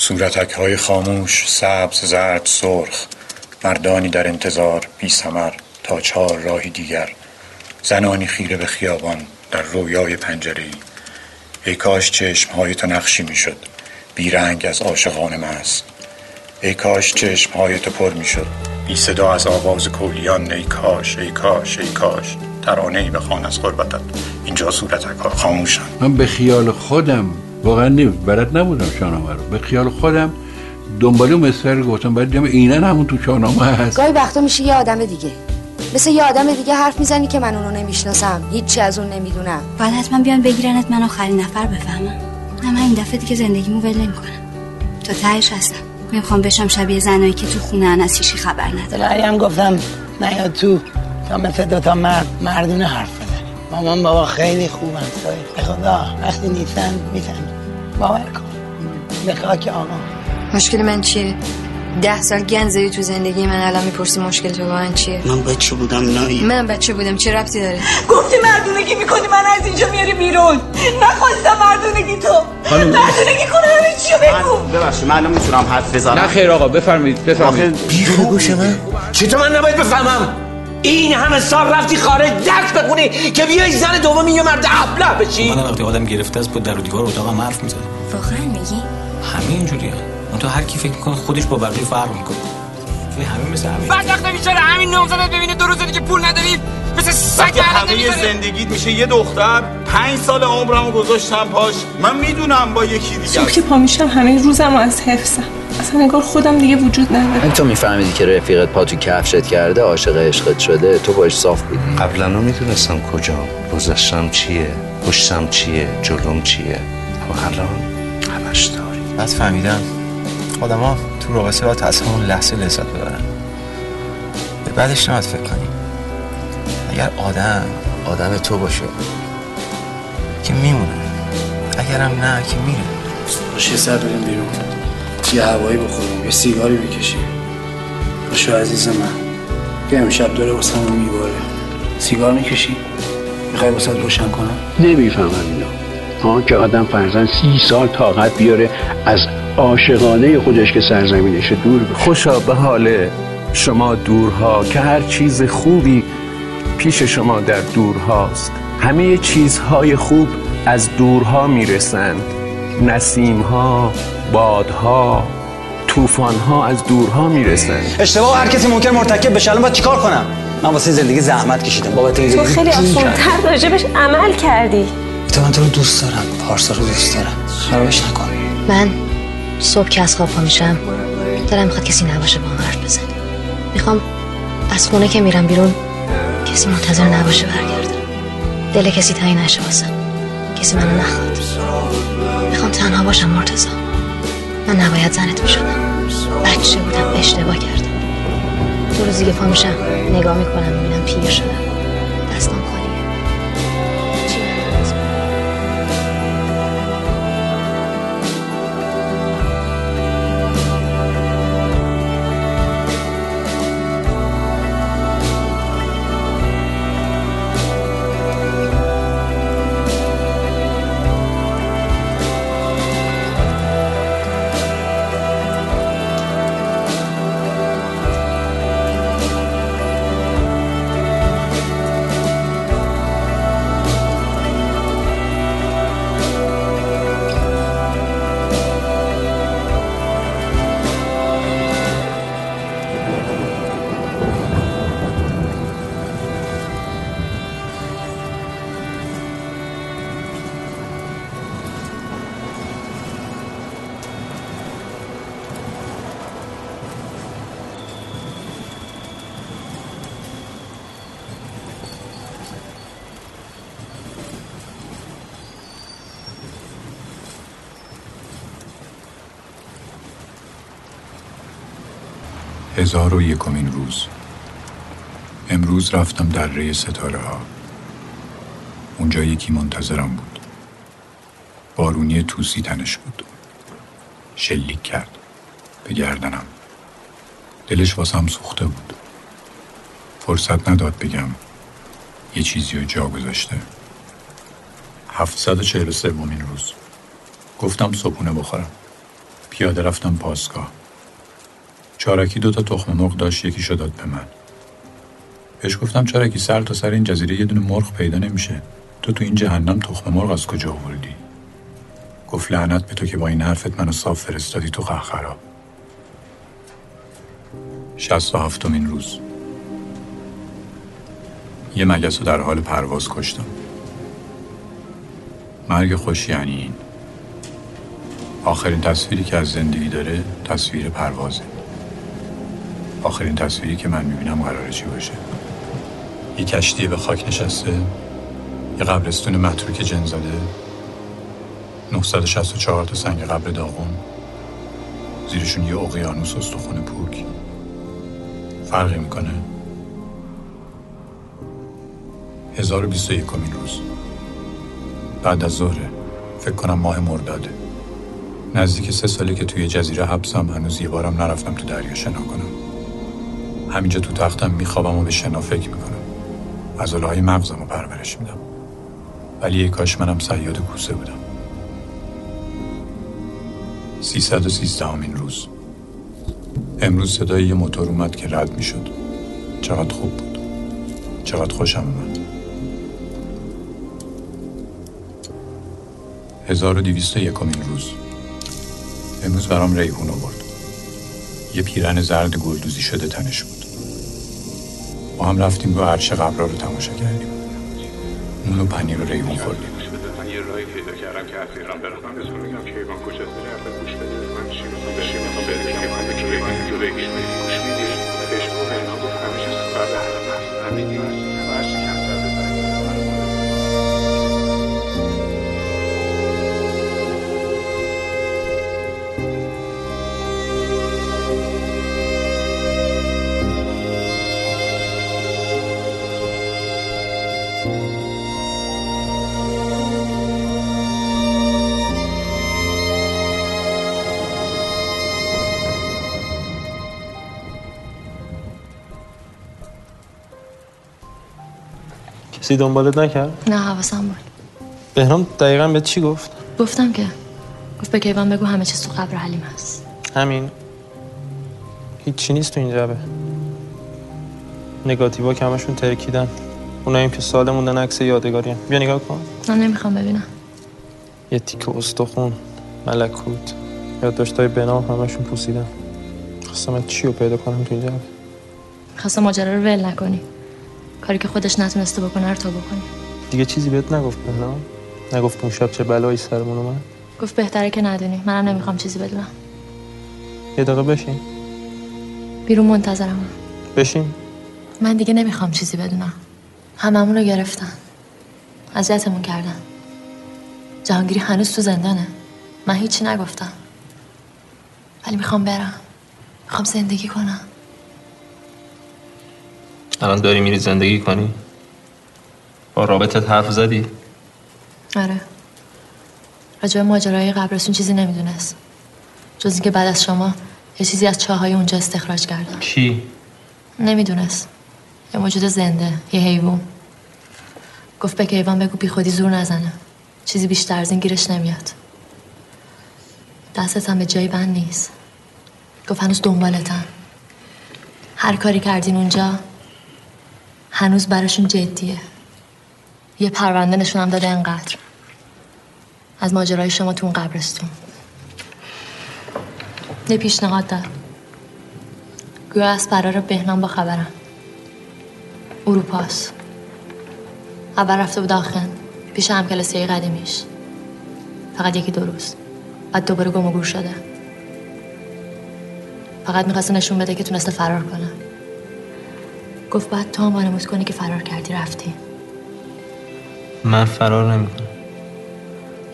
صورتک های خاموش، سبز، زرد، سرخ، مردانی در انتظار بی ثمر تا چهار راهی دیگر، زنانی خیره به خیابان در رویای پنجره‌ای. ای کاش چشم‌هایت نقشی می‌شد، بیرنگ از عاشقان مست. ای کاش چشم‌هایت پر می‌شد، بی صدا از آواز کولیان. ای کاش، ای کاش، ای کاش ترانه‌ای بخوان از غربتت، اینجا صورتک‌ها خاموشن. من به خیال خودم واقعا بلد نبودم شاهنامه رو، به خیال خودم دنباله مصر گفتم، بعد دیدم اینن همون تو شاهنامه هست. گاهی وقتا میشه یه آدم دیگه، مثل یه آدم دیگه حرف میزنی که من اونو نمیشناسم، هیچی از اون نمیدونم. بعد حتما بیان بگیرنت، من آخرین نفر بفهمم. من این دفعه دیگه زندگیمو ول نمیکنم، تا تهش هستم. میخوام بشم شبیه زنایی که تو خونه ان از چیزی خبر ندارن. مریم گفتم نیا تو، تا مثل دو تا مردونه حرف بزنیم. مامان بابا خیلی خوبن، به خدا وقتی نیستن میتن باور کن. به خاک آقا مشکل من چیه؟ 10 سال گنزی تو زندگی من، الان میپرسی مشکل تو با من چیه؟ من بچه بودم نایی، من بچه بودم چه ربطی داره؟ گفتی مردونگی میکنی، من از اینجا میاری بیرون. نخواستم مردونگی تو، مردونگی کنم. همه چیو بگو. ببخشید من الان میتونم حرف بزنم؟ نه خیر آقا بفرمایید بفرمایید. بیرون گوش من چطور من نباید بفهمم؟ این همه سال رفتی خارج درس بخونی که بیای زن دومی یا مرد ابله بشی؟ من وقتی آدم گرفته است با در و دیوار اتاقم حرف میزنه. واقعا میگی؟ همین جوریه. تو هر کی فکر میکنه خودش با بقیه فرق میکنه. همین مثل همین. بعد وقت بیچاره همین نامزدت ببینه 2 روز دیگه پول نداری، مثل سگ علقه میزنه. زندگیت میشه یه دختر. 5 سال عمرمو گذاشتم پاش. من میدونم با یکی دیگه. صبح که پا میشم همه روزمو از حفظم. اصلا انگار خودم دیگه وجود نداره. تو میفهمیدی که رفیقت پا تو کفشت کرده، عاشق عشقت شده، تو باش صاف بودی. قبلا نمیدونستم کجام، گذشتم چیه، پشتم چیه، جلوم چیه. اما الان همش داری. بس فهمیدم. آدم‌ها تو رابطه باید از همون لحظه لذت ببرن، به بعدش نباید فکر کنی. اگر آدم تو باشه که میمونه، اگرم نه که میره. باشه سر بریم بیرون، یه هوایی بخوریم، یه سیگاری بکشیم. باشه عزیز من، بیا امشب داره واسه همون میباره. سیگار میکشی؟ میخوای واسه روشن کنم؟ نمیفهمم اینا، آن که آدم فرزن 30 سال طاقت بیاره از عاشقانه خودش که سرزمینش دور بشه. خوشا به حال شما دورها که هر چیز خوبی پیش شما در دورهاست. همه چیزهای خوب از دورها میرسند، نسیمها، بادها، طوفانها از دورها میرسند. اشتباه هر کسی ممکن مرتکب بشه. الان باید چیکار کنم؟ من واسه زندگی زحمت کشیدم، بابت این زندگی تو خیلی آسان‌تر راجبش عمل کردی. من تو رو دوست دارم، پارسا رو دوست دارم، خرابش نکن. من صبح که از خواب پا میشم دلم میخواد کسی نباشه با هم حرف بزنه. میخوام از خونه که میرم بیرون کسی منتظر نباشه برگردم، دل کسی تنگ نشه واسم، کسی منو نخواد. میخوام تنها باشم مرتضی. من نباید زنت میشدم، بچه بودم، اشتباه کردم. 2 روز دیگه پا میشم نگاه میکنم میبینم پیر شدم، دستام خالیه. هزار و یکمین روز. امروز رفتم دره ستاره ها. اونجا یکی منتظرم بود، بارونی توسی تنش بود، شلیک کرد به گردنم. دلش واسم سوخته بود، فرصت نداد بگم، یه چیزی رو جا گذاشته. 743 روز. گفتم صبحونه بخورم، پیاده رفتم پاسگاه. چارکی 2 تا تخم مرغ داشت، یکیشو داد به من. بهش گفتم چارکی سر تا سر این جزیره یه دونه مرغ پیدا نمیشه. تو این جهنم تخم مرغ از کجا آوردی؟ گفت لعنت به تو که با این حرفت منو صاف فرستادی تو قهقرا. 67مین روز. یه مگس رو در حال پرواز کشتم. مرگ خوش یعنی این. آخرین تصویری که از زندگی داره تصویر پروازه. آخرین تصویری که من میبینم قراره چی باشه؟ یه کشتی به خاک نشسته، یه قبرستون متروک جن زده، 964 تا سنگ قبر داغون، زیرشون یه اقیانوس استخوان پوک. فرقی میکنه؟ 1021مین روز. بعد از ظهره، فکر کنم ماه مرداده. نزدیک 3 ساله که توی جزیره حبسم، هنوز یه بارم نرفتم تو دریا شنا کنم. همینجا تو تختم میخوابم و به شنا فکر میکنم. عضله‌های مغزم رو پرورش میدم. ولی ای کاش منم صیاد کوسه بودم. 313مین روز. امروز صدای یه موتور اومد که رد میشد. چقدر خوب بود. چقدر خوشم اومد. 1201مین روز. امروز برام ریحون آورد. یه پیرن زرد گلدوزی شده تنش بود. ما هم رفتیم رو عرش قبرا رو تماشا کردیم. نون و پنیر و ریحون خوردیم. کسی دنبالت نکرد؟ نه، حواسم بود. بهرام دقیقاً به چی گفت؟ گفتم که گفت به کیوان بگو همه چیز تو قبر حلیم هست. همین. هیچی نیست تو این جبه. نگاتیوا که همشون ترکیدن. اوناییم که ساله موندن عکس یادگاری هم. بیا نگاه کن. نه نمیخوام ببینم. یه تیک استخون، ملکوت، یادداشت‌های بنا همشون پوسیدن. خواستم من چی رو پیدا کنم تو این جبه؟ خواستم ماجرا رو ول نکنی. کاری که خودش نتونسته بکنه رو تا بکنی. دیگه چیزی بهت نگفت بهرام؟ نگفت اون شب چه بلایی سرمون اومد؟ گفت بهتره که ندونی. منم نمیخوام چیزی بدونم. یه دقیقه بشین. بیرون منتظرم. بشین. من دیگه نمیخوام چیزی بدونم. هممون رو گرفتن. اذیتمون کردن. جهانگیری هنوز تو زندانه. من هیچی نگفتم. ولی میخوام برم. میخوام زندگی کنم. الان داری میری زندگی کنی؟ با رابطت حرف زدی؟ آره. راجع به ماجرای قبرستون چیزی نمیدونست. جز اینکه بعد از شما یه چیزی از چاهای اونجا استخراج کردم. چی؟ نمیدونست. یه موجود زنده، یه حیوان. گفت به کیوان بگو بی خودی زور نزنه. چیزی بیشتر از این گیرش نمیاد. دستت هم به جایی بند نیست. گفت هنوز دنبالتن. هر کاری کردین اونجا هنوز براشون جدیه. یه پرونده نشونم داده انقدر. از ماجرای شما تو اون قبرستون. یه پیشنهاد داد. گویا از فرار بهنام با خبرم. اروپاست. اول رفته بود آخن. پیش همکلاسیای قدیمیش. فقط 1-2 روز. بعد دوباره گم و گور شده. فقط میخواسته نشون بده که تونسته فرار کنه. گفت باید تو هم وانمود کنی که فرار کردی رفتی. من فرار نمیکنم.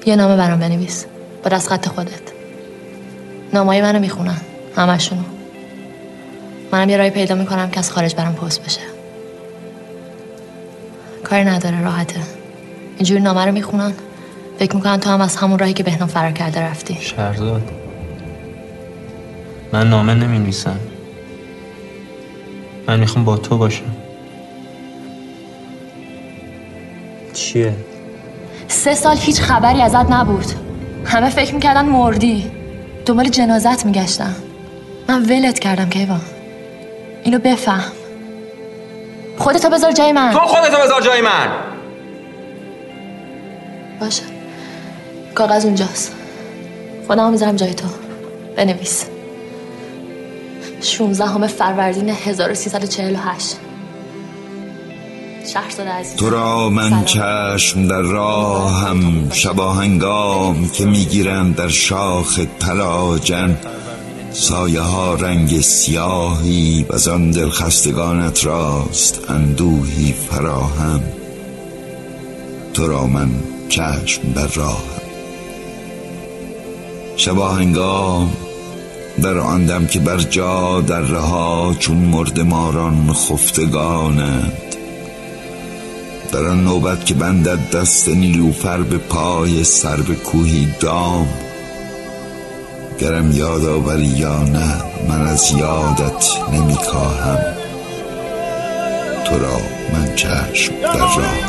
یه نامه برام بنویس با دست خط خودت. نامه‌های منو میخونن همشونو. منم یه راهی پیدا میکنم که از خارج برام پست بشه. کاری نداره، راحته. اینجوری نامه رو میخونن، فکر میکنن تو هم از همون راهی که بهنام فرار کرده رفتی. شهرزاد، من نامه نمینویسم. من میخوام با تو باشم. چیه؟ 3 سال هیچ خبری ازت نبود. همه فکر میکردن مردی. دنبال جنازت میگشتم. من ولت کردم کیوان. اینو بفهم. خودتو بذار جای من. تو خودتو بذار جای من. باشه. کاغذ اونجاست. خودم میذارم جای تو. بنویس. 16 فروردین 1348. تو را من چشم در راه هم شباهنگام که میگیرم در شاخ تلاجن سایه ها رنگ سیاهی و زان دلخستگانت راست اندوهی فراهم. تو را من چشم در راه هم شباهنگام در آندم که بر جا در رها چون مرد ماران خفتگانت در آن نوبت که بندد دست نیلوفر به پای سر به کوهی دام گرم یاد آوری یا نه من از یادت نمی کاهم. تو را من چشم در راه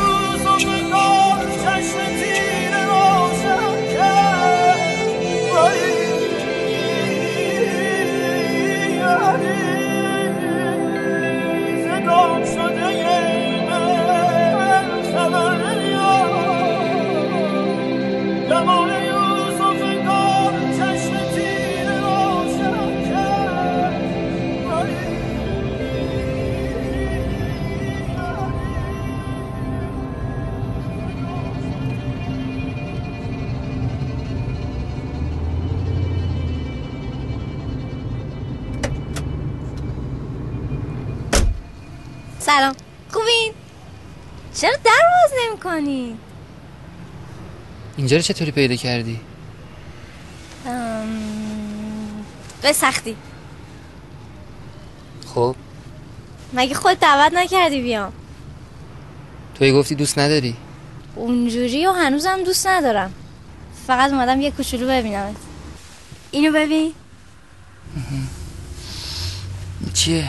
سلام. خوبین؟ چرا در باز نمی‌کنی؟ اینجا رو چطوری پیدا کردی؟ به سختی. خب مگه خود دعوت نکردی بیام؟ توی گفتی دوست نداری؟ اونجوری و هنوزم دوست ندارم. فقط اومدم یه کوچولو ببینمت. اینو ببین. چیه؟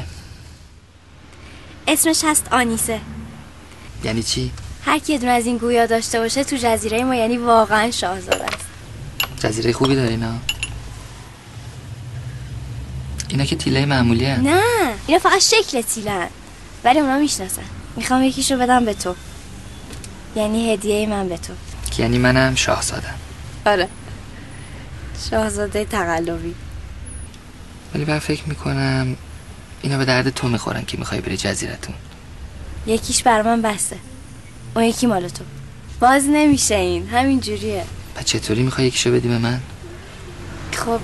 اسمش هست آنیسه. یعنی چی؟ هر کی دون از این گویا داشته باشه تو جزیره ما یعنی واقعا شاهزاده است. جزیره خوبی داره اینا. اینا که تیله معمولی هست. نه اینا فقط شکل تیله هست ولی اونا میشناسن. میخوام یکیشو بدم به تو، یعنی هدیه من به تو. یعنی منم شاهزادم. آره شاهزاده تقلبی. ولی من فکر میکنم اینا به درد تو میخورن که میخوای بری جزیرتون. یکیش بر من بسته، اون یکی مال تو. باز نمیشه، این همین جوریه. پس چطوری میخوای یکیشو بدی به من؟ خب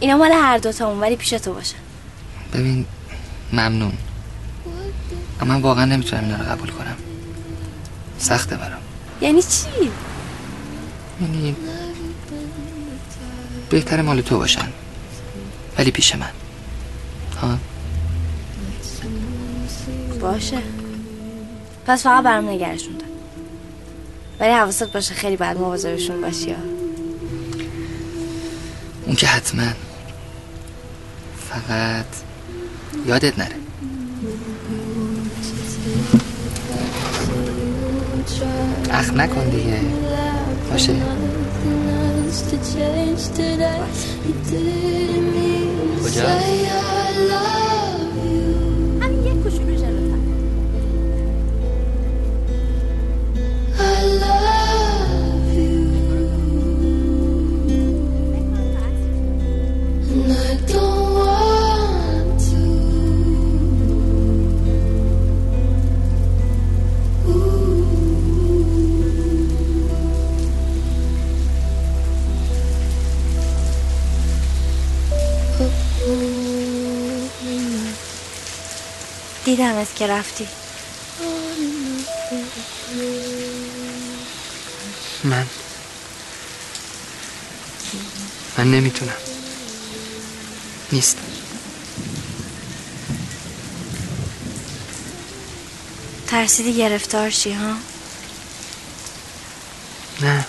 اینا مال هر دوتامون ولی پیش تو باشن. ببین ممنون، اما من واقعا نمیتونم اینا رو قبول کنم. سخته برام. یعنی چی؟ یعنی بهتره مال تو باشن ولی پیش من. ها باشه، پس فقط برام نگرشون دار ولی حواست باشه، خیلی باید مواظبشون باشی ها. اون که حتما، فقط یادت نره. اخم نکن دیگه. باشه کجا؟ دیدم از که رفتی. من نمیتونم. نیست. ترسیدی گرفتار شی ها؟ نه.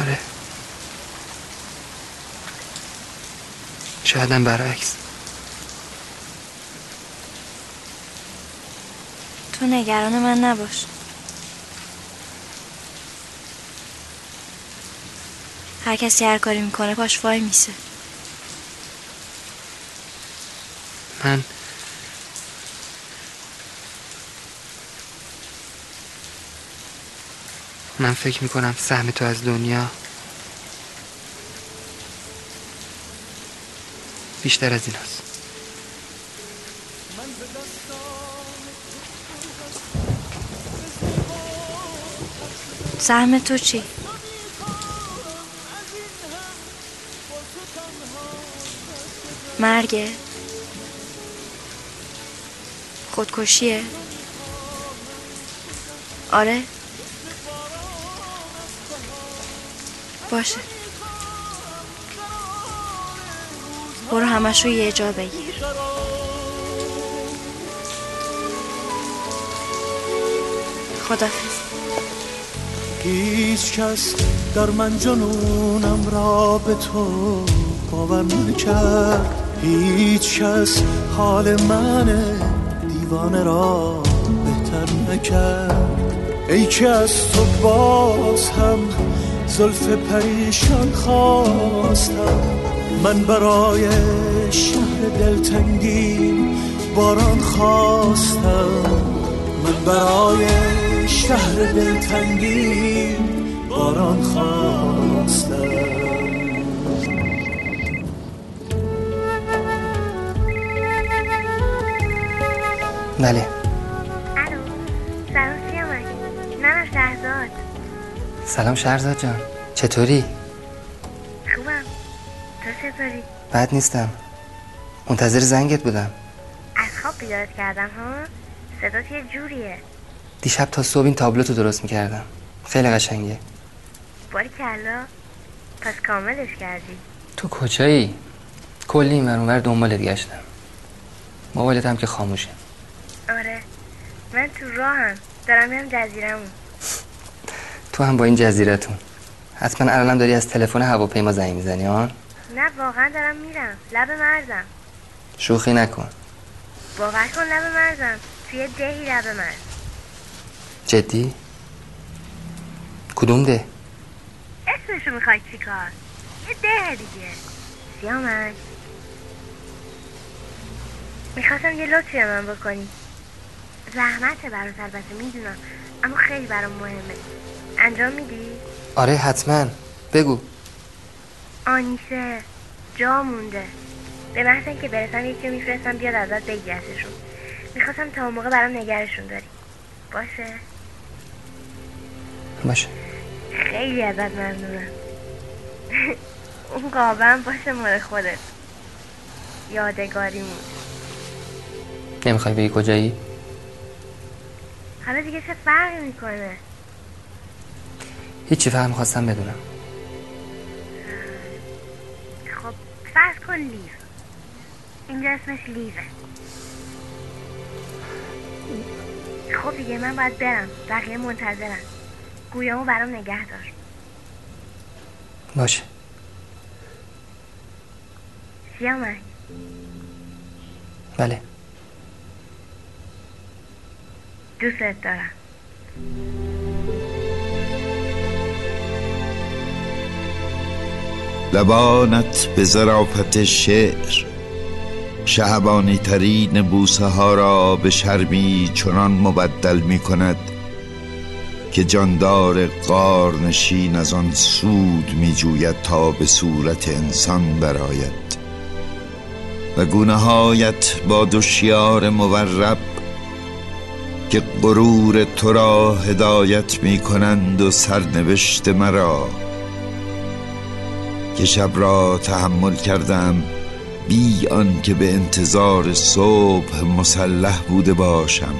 آره. شاید هم برعکس. تو نگران من نباش. هر کسی هر کاری میکنه پاش وای میسه. من فکر میکنم سهم تو از دنیا بیشتر از این هست. سهم تو چی؟ مرگه؟ خودکشیه؟ آره؟ باشه برو همشو یه جا بگیر. خدافظ. هیچ کس در من جنونم را به تو باور نکرد، هیچ کس حال من دیوانه را بهتر نکرد. ای که از تو باز هم زلف پریشان خواستم، من برای شهر دلتنگی باران خواستم، من برای شهر دلتنگی باران خواستم. ناله الو سلام سیامک. منم شهرزاد. سلام شهرزاد جان، چطوری؟ خوبم، تو چطوری؟ بد نیستم، منتظر زنگت بودم. از خواب بیدار کردم ها، صدات یه جوریه. دیشب تا صبح این تابلوتو درست میکردم، خیلی قشنگه. باریکلا، پس کاملش کردی. تو کجایی؟ کلی این ورانور دنبالت گشتم، موبایلت هم که خاموشه. آره من تو راهم، دارم هم جزیرمون. تو هم با این جزیرتون حتما الانم داری از تلفن هواپیما زنگ میزنی ها؟ نه واقعا دارم میرم لب مرزم. شوخی نکن، باور کن لب مرزم، توی دهی لب مرز. جدی؟ کدوم ده؟ اسمشو میخوای چیکار؟ یه ده دیگه. سیامک میخواستم یه لطفی به من بکنی. زحمته برات البته میدونم، اما خیلی برام مهمه. انجام میدی؟ آره حتما، بگو. آنیسه جا مونده، به محض اینکه برسم یکی رو میفرستم بیاد ازت بگیرتشون. میخواستم تا اون موقع برام نگرشون داری. باشه؟ باشه. خیلی ازت ممنونم. اون قابم باشه مال خودت، یادگاریمون. نمیخوای بگی کجایی؟ حالا دیگه چه فرقی میکنه؟ هیچی، فهم خواستم بدونم. خب فرض کن لیو، اینجا اسمش لیوه. خب دیگه من باید برم، بقیه منتظرم. گویامو برام نگه دار. باشه سیامک. بله دوست دارم. لبانت به ظرافت شعر شهبانی ترین بوسه ها را به شرمی چنان مبدل می کند که جاندار غارنشین از آن سود می جوید تا به صورت انسان برآید و گونه هایت با دو شیار مورب که غرور تو را هدایت می کنند و سرنوشت مرا که شب را تحمل کردم بی آن که به انتظار صبح مسلح بوده باشم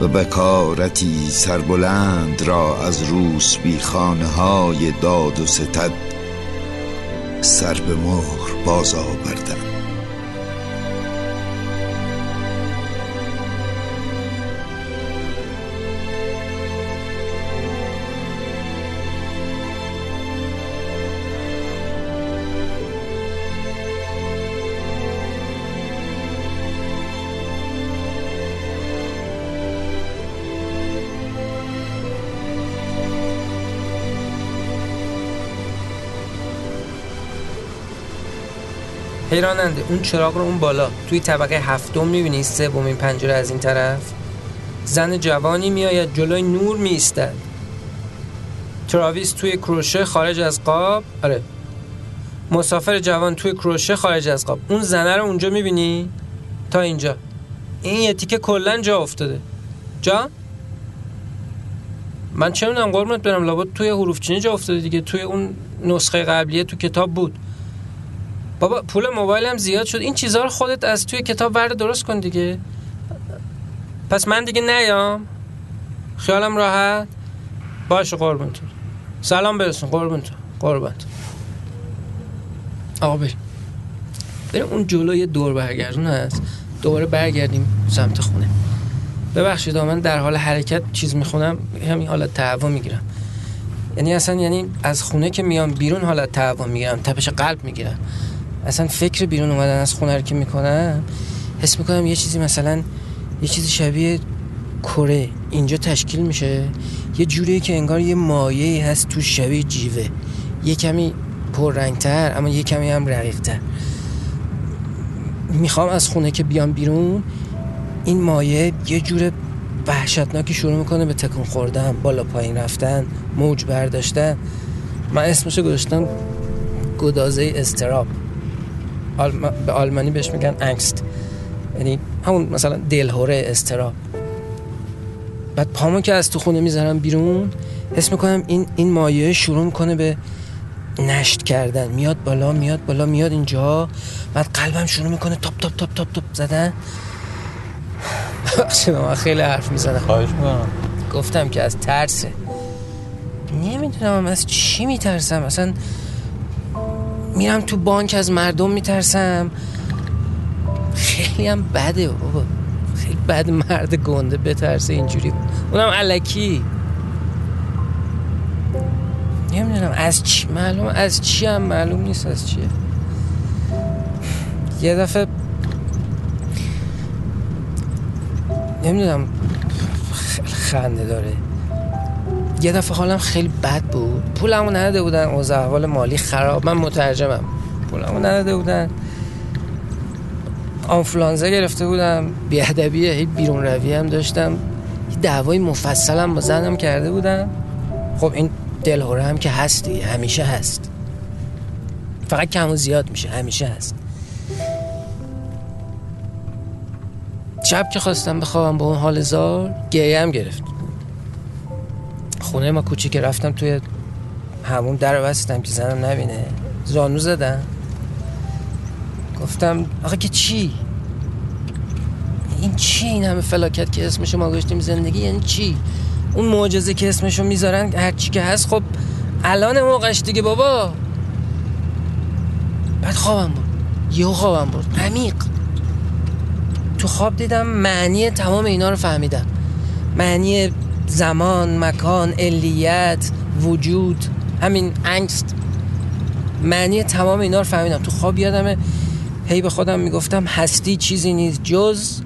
و بکارتی سربلند را از روس بی خانه های داد و ستد سر به مهر باز آوردم. حیراننده. اون چراغ رو اون بالا توی طبقه هفتم می‌بینی، سومین پنجره از این طرف. زن جوانی میآید جلوی نور می‌ایستد. تراویس توی کروشه خارج از قاب. آره، مسافر جوان توی کروشه خارج از قاب. اون زنه رو اونجا می‌بینی تا اینجا. این یه تیکه کلا جا افتاده. جا؟ من چه می‌دونم قربونت برم، لابد توی حروفچینی جا افتاده دیگه. توی اون نسخه قبلیه تو کتاب بود. بابا پول موبایلم زیاد شد، این چیزها رو خودت از توی کتاب برد درست کن دیگه. پس من دیگه نیام، خیالم راحت باشه. قربونتون، سلام برسون. قربونتون، قربونتون. آقا بریم، بریم اون جلو یه دور برگردون هست، دوباره برگردیم سمت خونه. ببخشید من در حال حرکت چیز میخونم، همین حالت تهوع میگیرم. یعنی اصلا از خونه که میام بیرون حالت تهوع میگیرم، تپش قلب میگیرم. اصلا فکر بیرون اومدن از خونه رو که میکنم، حس میکنم یه چیزی مثلا یه چیزی شبیه کره اینجا تشکیل میشه، یه جوری که انگار یه مایعی هست تو، شبیه جیوه، یه کمی پررنگتر اما یه کمی هم رقیقتر. میخوام از خونه که بیام بیرون این مایه یه جور وحشتناکی شروع میکنه به تکون خوردن، بالا پایین رفتن، موج برداشتن. من اسمشو گذاشتم گدازه اضطراب. به آلمانی بهش میگن انگست، یعنی همون مثلا دلهوره اضطراب. بعد پامو که از تو خونه میذارم بیرون حس میکنم این مایه شروع میکنه به نشت کردن، میاد بالا، میاد بالا، میاد اینجا. بعد قلبم شروع میکنه تاپ تاپ تاپ تاپ تاپ زدن. من خیلی حرف میزنم، خواهش میکنم. گفتم که از ترسه، نمیدونم از چی میترسم. اصلا میرم تو بانک از مردم میترسم. خیلی هم بده بابا، خیلی بد مرد گنده بترسه اینجوری، اونم الکی. نمیدونم از چی، معلوم از چی هم معلوم نیست از چیه. یه دفعه نمیدونم، خنده داره. یه دفعه حالم خیلی بد بود، پولمو نداده بودن، اوضاع احوال مالی خراب، من مترجمم، پولمو نداده بودن، آنفلانزا گرفته بودم، بی‌ادبی، هی بیرون روی هم داشتم، دعوای مفصلم با زنم کرده بودم. خب این دلهوره هم که هستی، همیشه هست، فقط کم و زیاد میشه، همیشه هست. شب که خواستم بخوابم با اون حال زار، گریه هم گرفت. خونه ما کوچیکه، رفتم توی همون در وستم که زنم نبینه، زانو زدم، گفتم آقا که چی؟ این چی؟ این همه فلاکت که اسمشو ما گذاشتیم زندگی یعنی چی؟ اون معجزه که اسمشو میذارن هرچی که هست، خب الان موقعش دیگه بابا. بعد خوابم برد، یهو خوابم برد، عمیق. تو خواب دیدم معنی تمام اینا رو فهمیدم، معنی زمان، مکان، علیت، وجود، همین انگست، معنی تمام اینا رو فهمیدم. تو خواب یادمه هی به خودم میگفتم هستی چیزی نیست جز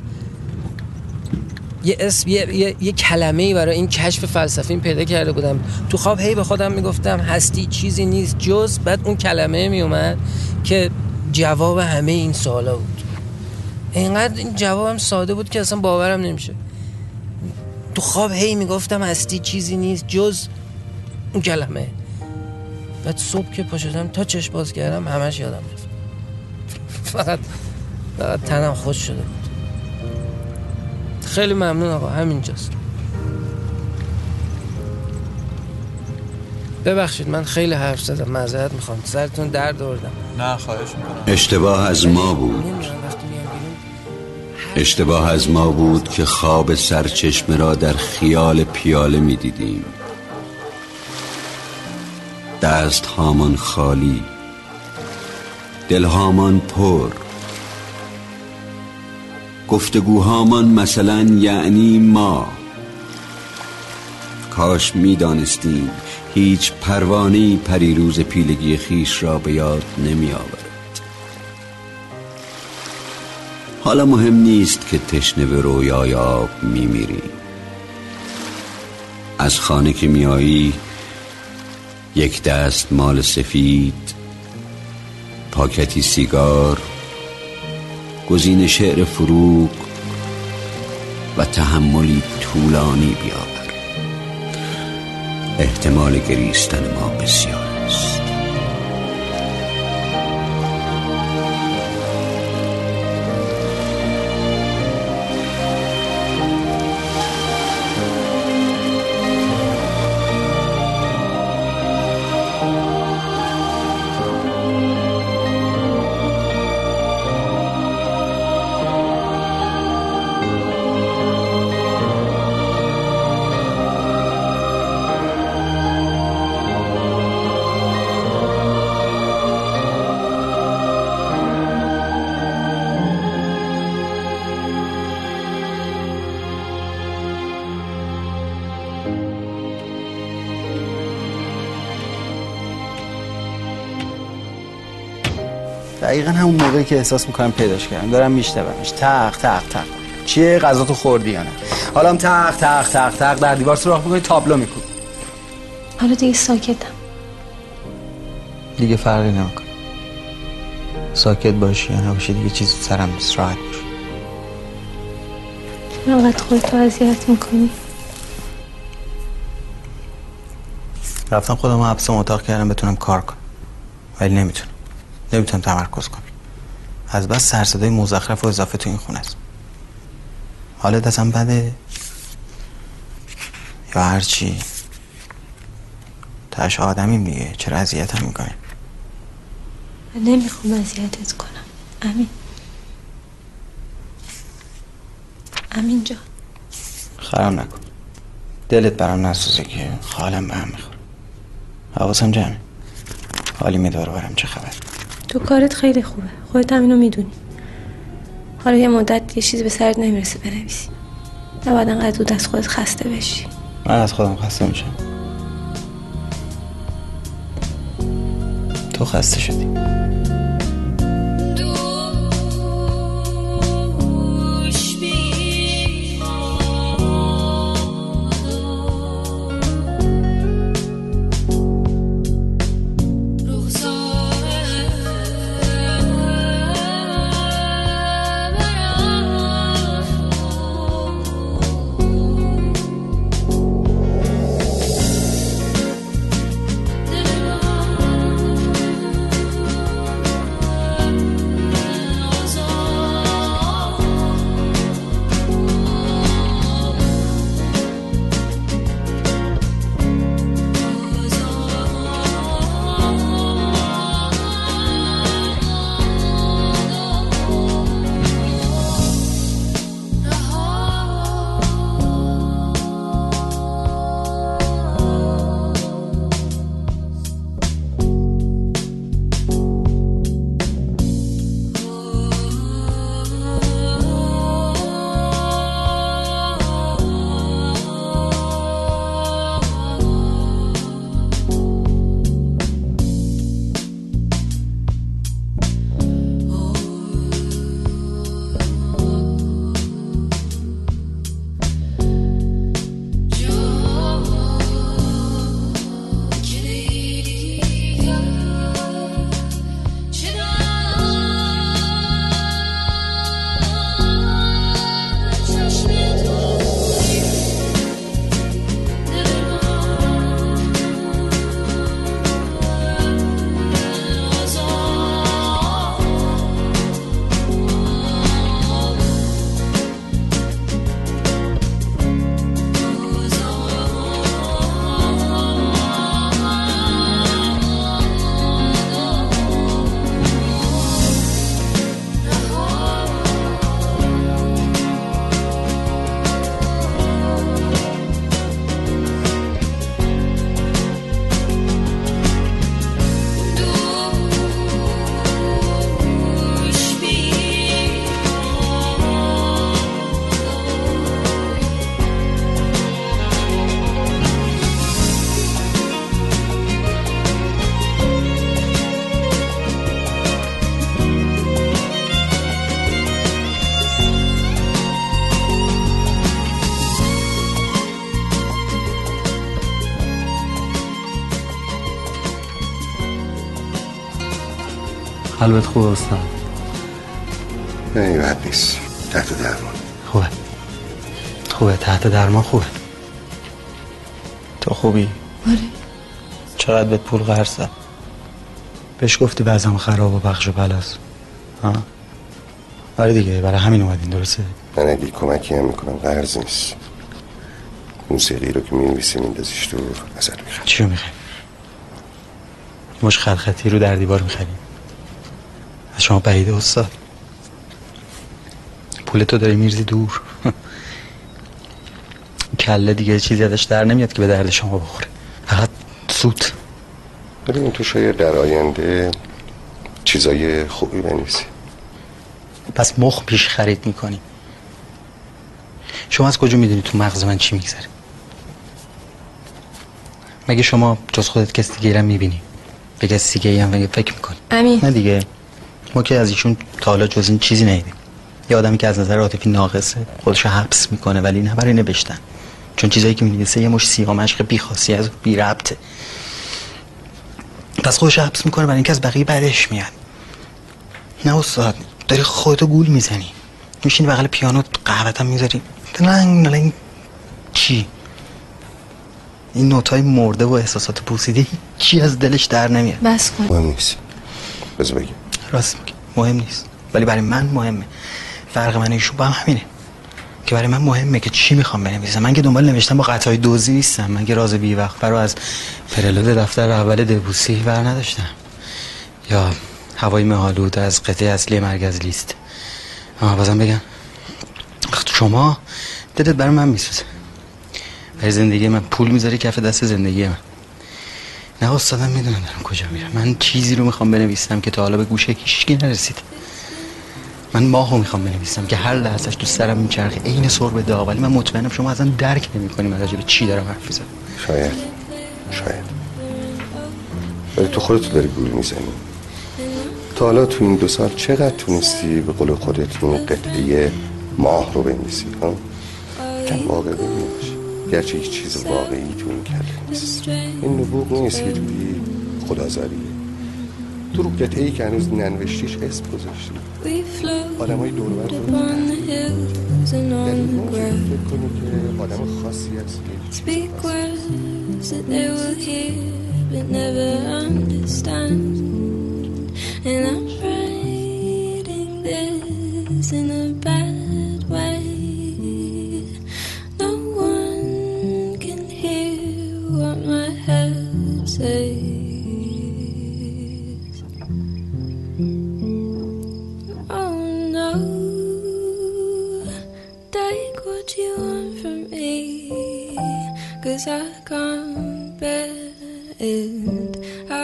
یه اسم، یه کلمه‌ای برای این کشف فلسفیم پیدا کرده بودم. تو خواب هی به خودم میگفتم هستی چیزی نیست جز، بعد اون کلمه میومد که جواب همه این سوالا بود. اینقدر این جوابم ساده بود که اصلا باورم نمیشه. تو خواب هی میگفتم هستی چیزی نیست جز اون کلمه. بعد صبح که پا شدم تا چشم باز کردم همش یادم رفت، فقط تنم خوش شده بود. خیلی ممنون آقا، همینجاست. ببخشید من خیلی حرف زدم، معذرت میخوام، سرتون درد آوردم. نه خواهش میکنم. اشتباه از ما بود، اشتباه از ما بود که خواب سرچشمه را در خیال پیاله می دیدیم. دست هامان خالی، دل هامان پر، گفتگوهامان مثلا یعنی ما. کاش می دانستیم هیچ پروانه‌ای پریروز پیلگی خیش را به یاد نمی آورد. حالا مهم نیست که تشنه به رویای آب میمیری. از خانه که میایی یک دست مال سفید، پاکتی سیگار، گزین شعر فروغ و تحملی طولانی بیاور. احتمال گریستن ما بسیار است. دقیقا همون موقعی که احساس میکنم پیداش کردم، دارم میشتبمش. تق تق تق چیه؟ غذا تو خوردی یا نه؟ حالا هم تق تق تق تق در دیوار سوراخ میکنی، تابلو میکنی. حالا دیگه ساکتم، دیگه فرقی نمیکنه. ساکت باشی یا نباشی دیگه چیزی سرم نیست، راحت باش. انقدر خودتو اذیت میکنی. رفتم خودمو حبس اتاق کردم بتونم کار کنم، ولی نمیتونم تمرکز کنم. از بس سرصدای مزخرف و اضافه تو این خونه است. حالت اصلا بده یا هر چی، تاش آدمیم دیگه، چرا اذیتم میکنی؟ من نمیخوام اذیتت کنم. امین جان، خرم نکن. دلت برام نسوزه که خالم به هم میخوره. حواسم جمعه، حالی میدار برم چه خبر. تو کارت خیلی خوبه، خودت هم اینو میدونی. حالا یه مدت یه چیز به سرت نمیرسه بنویسی، نباید انقدر دود از خودت خسته بشی. من از خودم خسته میشم. تو خسته شدی. حالت خوب است. نه بد نیست، تحت درمان خوبه. خوبه، تحت درمان خوبه. تو خوبی؟ آره. چقدر به پول قرض زد؟ بهش گفتی بعضم خراب و بخش و بلاست ها؟ آره دیگه، برای همین اومدین درسته؟ من اگه کمکی هم میکنم قرض نیست. موسیقی رو که می‌نویسی میندازیش تو ازت میخوام. چی رو میخوای؟ مش خلختی رو در دیوار میخریم. از شما بعیده استاد. پول تو داری میرزی دور. کله دیگه چیزی ازش در نمیاد که به درد شما بخوره. فقط سوت. ببین تو شاید در آینده چیزای خوبی بنویسی. پس مخ پیش خرید میکنی. شما از کجا میدونی تو مغز من چی میگذره؟ مگه شما جز خودت کس دیگه ایرم میبینی؟ به کس دیگه ای هم فکر میکنی؟ امین نه دیگه، ما که از ایشون تا حالا جز این چیزی ندیدیم. یه آدمی که از نظر عاطفی ناقصه، خودشو حبس میکنه ولی نه برای نوشتن، چون چیزایی که می‌نویسه یه مش سیاه مشق بیخاصی از بی ربطه. پس خودش حبس میکنه برای اینکه از بقیه بعدش میاد. نه استاد، داری خودتو گول میزنی. میشینی بغل پیانو قهوه‌ت هم میذاری. لنگ لنگ چی؟ این نوتای مرده و احساسات پوسیده چی از دلش در نمیاد. بس کن. مهم نیست. بذار بگم. راست میگی. مهم نیست. ولی برای من مهمه. فرق من ایشون با هم همینه. که برای من مهمه که چی میخوام بنویسم. من که دنبال نوشتن با قطعای دوزی نیستم. من که راز بی وقت رو از پرلود دفتر اول دبوسی بر نداشتم. یا هوای مه‌آلود از قطعه اصلی مرکز لیست. آها بازم بگم. شما دلت برای من میسوزه، برای زندگی من پول میذاری کف دست زندگی من. نه استادم میدونم دارم کجا میرم. من چیزی رو میخوام بنویسم که تا حالا به گوش هیچکی نرسید. من ماهو میخوام بنویسم که هر لحظهش تو سرم میچرخه عین سرب داغ، ولی من مطمئنم شما اصلا درک نمیکنی من راجع به چی دارم حرف میزنم. شاید ولی تو خودت داری گول میزنی. تا حالا تو این دو سال چقدر تونستی به قول خودت اون قطعه ماه رو بنویسی ها؟ کم واقعی نیست. گرچه هیچ چیز واقعی تو این کلمه نیست. این نبوغ نیست که توی خدازاریه. تو رو قطعه‌ای که هنوز ننوشتیش اسم گذاشتی. آدمای دور و بر تو فکر کنی که آدم خاصی هستی. Way. No one can hear what my head says. Oh no, take what you want from me, 'cause I can't bear it.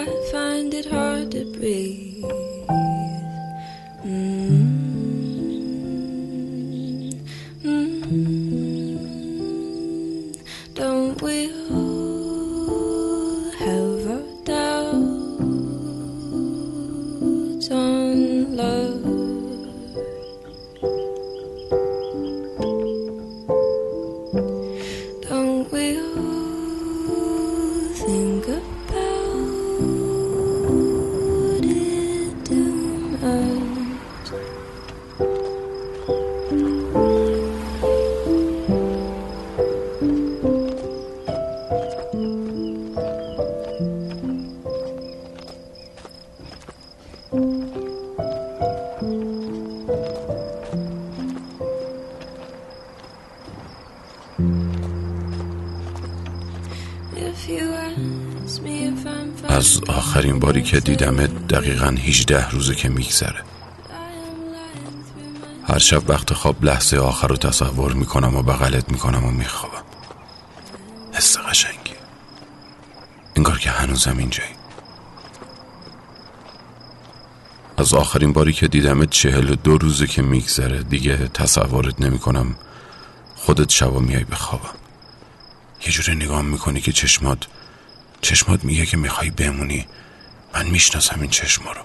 I find it hard to breathe. Don't we all have our doubts on love? Don't we all think about it too much? از آخرین باری که دیدمت دقیقاً 18 روزه که میگذره. هر شب وقت خواب لحظه آخر رو تصور میکنم و بغلت میکنم و میخوابم. حس قشنگی، انگار که هنوزم اینجایی. از آخرین باری که دیدمت 42 روزه که میگذره. دیگه تصورت نمیکنم خودت شبا میای بخوابم. یه جوره نگاه میکنی که چشمات میگه که میخوای بمونی. من میشناسم این چشما رو،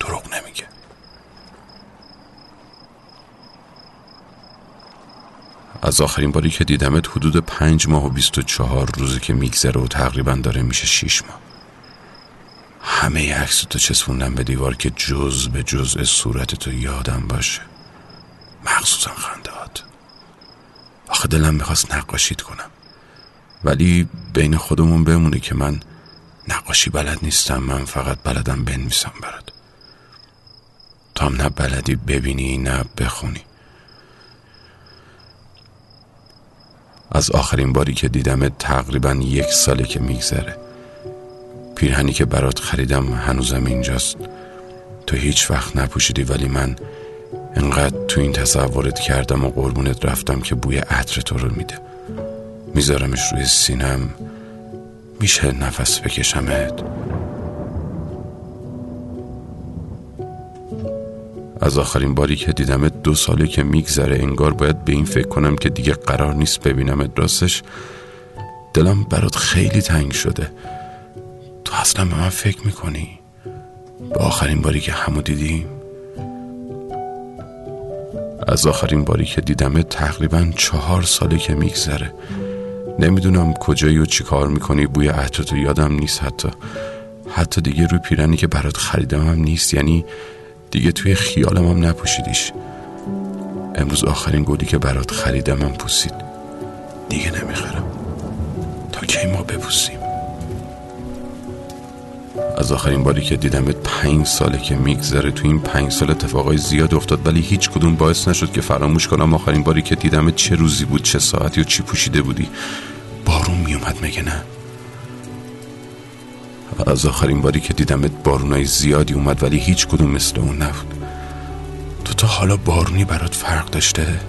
دروغ نمیگه. از آخرین باری که دیدمت حدود 5 ماه و 24 روزه که میگذره و تقریبا داره میشه 6 ماه. همه ی عکس تو چسبوندم به دیوار که جز به جز صورت تو یادم باشه. مخصوصا خندهات. آخه دلم میخواست نقاشیت کنم، ولی بین خودمون بمونه که من نقاشی بلد نیستم، من فقط بلدم بنویسم برات. تو هم نه بلدی ببینی نه بخونی. از آخرین باری که دیدم تقریبا 1 ساله که میگذره. پیرهنی که برات خریدم هنوزم اینجاست. تو هیچ وقت نپوشیدی، ولی من انقدر تو این تصورت کردم و قربونت رفتم که بوی عطر تو رو میده. میذارمش روی سینم، میشه نفس بکشمت. از آخرین باری که دیدمت 2 ساله که میگذره. انگار باید به این فکر کنم که دیگه قرار نیست ببینمت. راستش دلم برات خیلی تنگ شده. تو اصلا به من فکر میکنی؟ به آخرین باری که همو دیدیم؟ از آخرین باری که دیدمت تقریبا 4 ساله که میگذره. نمیدونم کجایی و چی کار میکنی. بوی عطرتو یادم نیست. حتی دیگه روی پیرنی که برات خریدم هم نیست، یعنی دیگه توی خیالم هم نپوشیدیش. امروز آخرین گلی که برات خریدم هم پوسید. دیگه نمیخرم تا کی ما بپوسیم. از آخرین باری که دیدمت 5 ساله که میگذره. تو این 5 سال اتفاقای زیاد افتاد، ولی هیچ کدوم باعث نشد که فراموش کنم آخرین باری که دیدمت چه روزی بود، چه ساعتی و چی پوشیده بودی. بارون میومد مگه نه؟ از آخرین باری که دیدمت بارونای زیادی اومد، ولی هیچ کدوم مثل اون نبود. تو تا حالا بارونی برات فرق داشته؟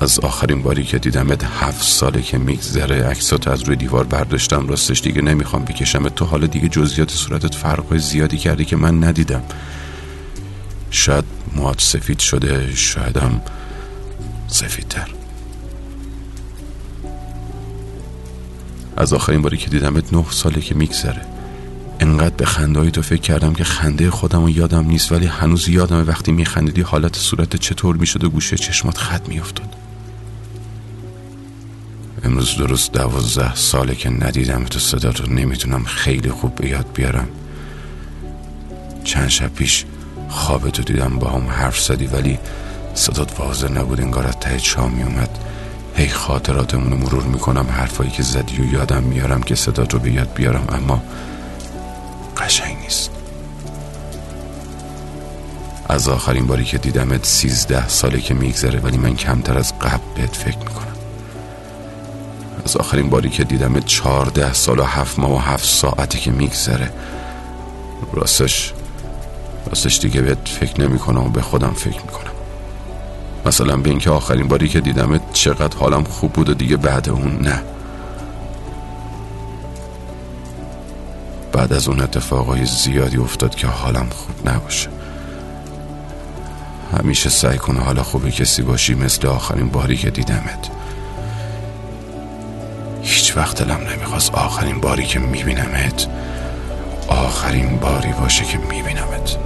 از آخرین باری که دیدمت 7 ساله که میگذره. عکسات از روی دیوار برداشتم. راستش دیگه نمیخوام بکشم. تو حالا دیگه جزئیات صورتت فرقای زیادی کردی که من ندیدم. شاید موهات سفید شده، شاید هم سفیدتر. از آخرین باری که دیدمت 9 ساله که میگذره. انقدر به خنده‌های تو فکر کردم که خنده خودم یادم نیست، ولی هنوز یادمه وقتی میخندیدی حالت صورتت چطور میشد و گوشه چشمات خط میافتاد. امروز درست 12 ساله که ندیدم تو. صدات رو نمیتونم خیلی خوب به یاد بیارم. چند شب پیش خوابتو دیدم، با هم حرف زدی ولی صدات واضح نبود. انگار از ته چاه میومد. هی خاطراتمون رو مرور میکنم، حرفایی که زدی و یادم میارم که صدات رو به یاد بیارم، اما قشنگ نیست. از آخرین باری که دیدمت 13 ساله که میگذره، ولی من کمتر از قبل بهت فکر میکنم. از آخرین باری که دیدمت 14 سال و 7 ماه و 7 ساعته که میگذره. راستش دیگه بهت فکر نمیکنم و به خودم فکر میکنم. مثلا به اینکه آخرین باری که دیدمت چقدر حالم خوب بود و دیگه بعد اون نه. بعد از اون اتفاقای زیادی افتاد که حالم خوب نباشه. همیشه سعی کن حالا خوب کسی باشی، مثل آخرین باری که دیدمت. هیچ وقت دلم نمیخواست آخرین باری که میبینمت آخرین باری باشه که میبینمت.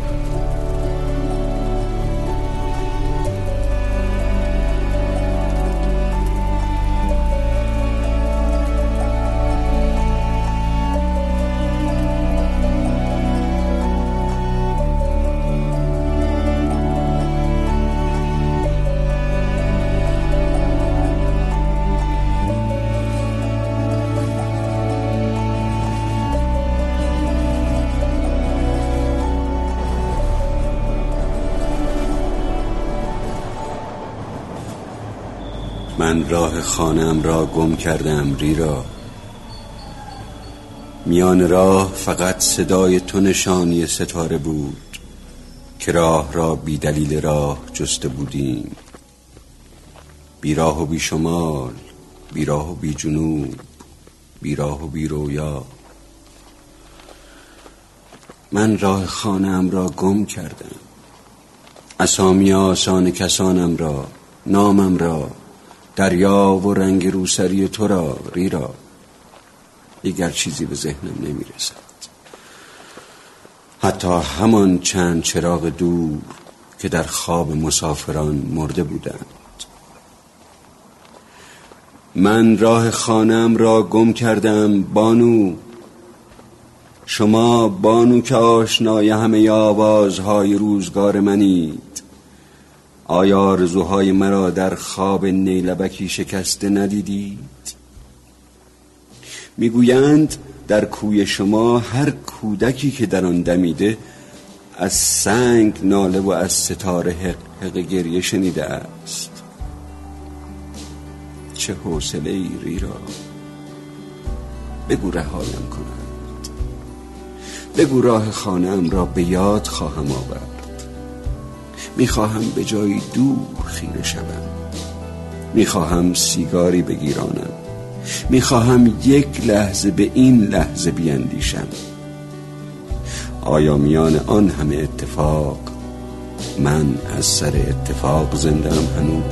من راه خانم را گم کردم، ری را میان راه. فقط صدای تو نشانی ستاره بود که راه را بی دلیل راه جسته بودیم. بی راه و بی شمال، بی راه و بی جنوب، بی راه و بی رویا. من راه خانم را گم کردم. اسامی آسان کسانم را، نامم را، دریا و رنگ روسری تو را، ری را. دیگر چیزی به ذهنم نمی رسد. حتی همان چند چراغ دور که در خواب مسافران مرده بودند. من راه خانم را گم کردم بانو. شما بانو که آشنای همه آوازهای روزگار منید، آیا آرزوهای مرا در خواب نیلبکی شکسته ندیدید؟ میگویند در کوی شما هر کودکی که در آن دمیده از سنگ ناله و از ستاره حق گریه شنیده است. چه حوصله ای ریرا، بگو رهایم کنند، بگو راه خانه‌ام را به یاد خواهم آورد. میخواهم به جایی دور خیره شوم، میخواهم سیگاری بگیرانم، میخواهم یک لحظه به این لحظه بیندیشم. آیا میان آن همه اتفاق من از سر اتفاق زنده ام هنوز؟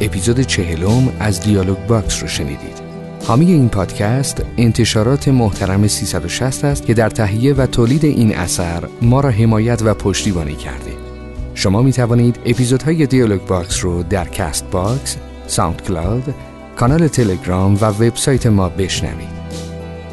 اپیزود 40 از دیالوگ باکس رو شنیدید. حامی این پادکست انتشارات محترم 360 است که در تهیه و تولید این اثر ما را حمایت و پشتیبانی کرده. شما می توانید اپیزودهای دیالوگ باکس رو در کست باکس، ساوند کلاود، کانال تلگرام و وبسایت ما بشنوید.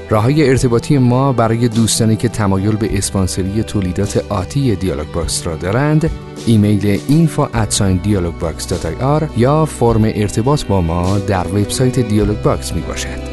راههای ارتباطی ما برای دوستانی که تمایل به اسپانسری تولیدات آتی دیالوگ باکس را دارند، ایمیل info@dialogbox.ir یا فرم ارتباط با ما در وبسایت دیالوگ باکس می باشد.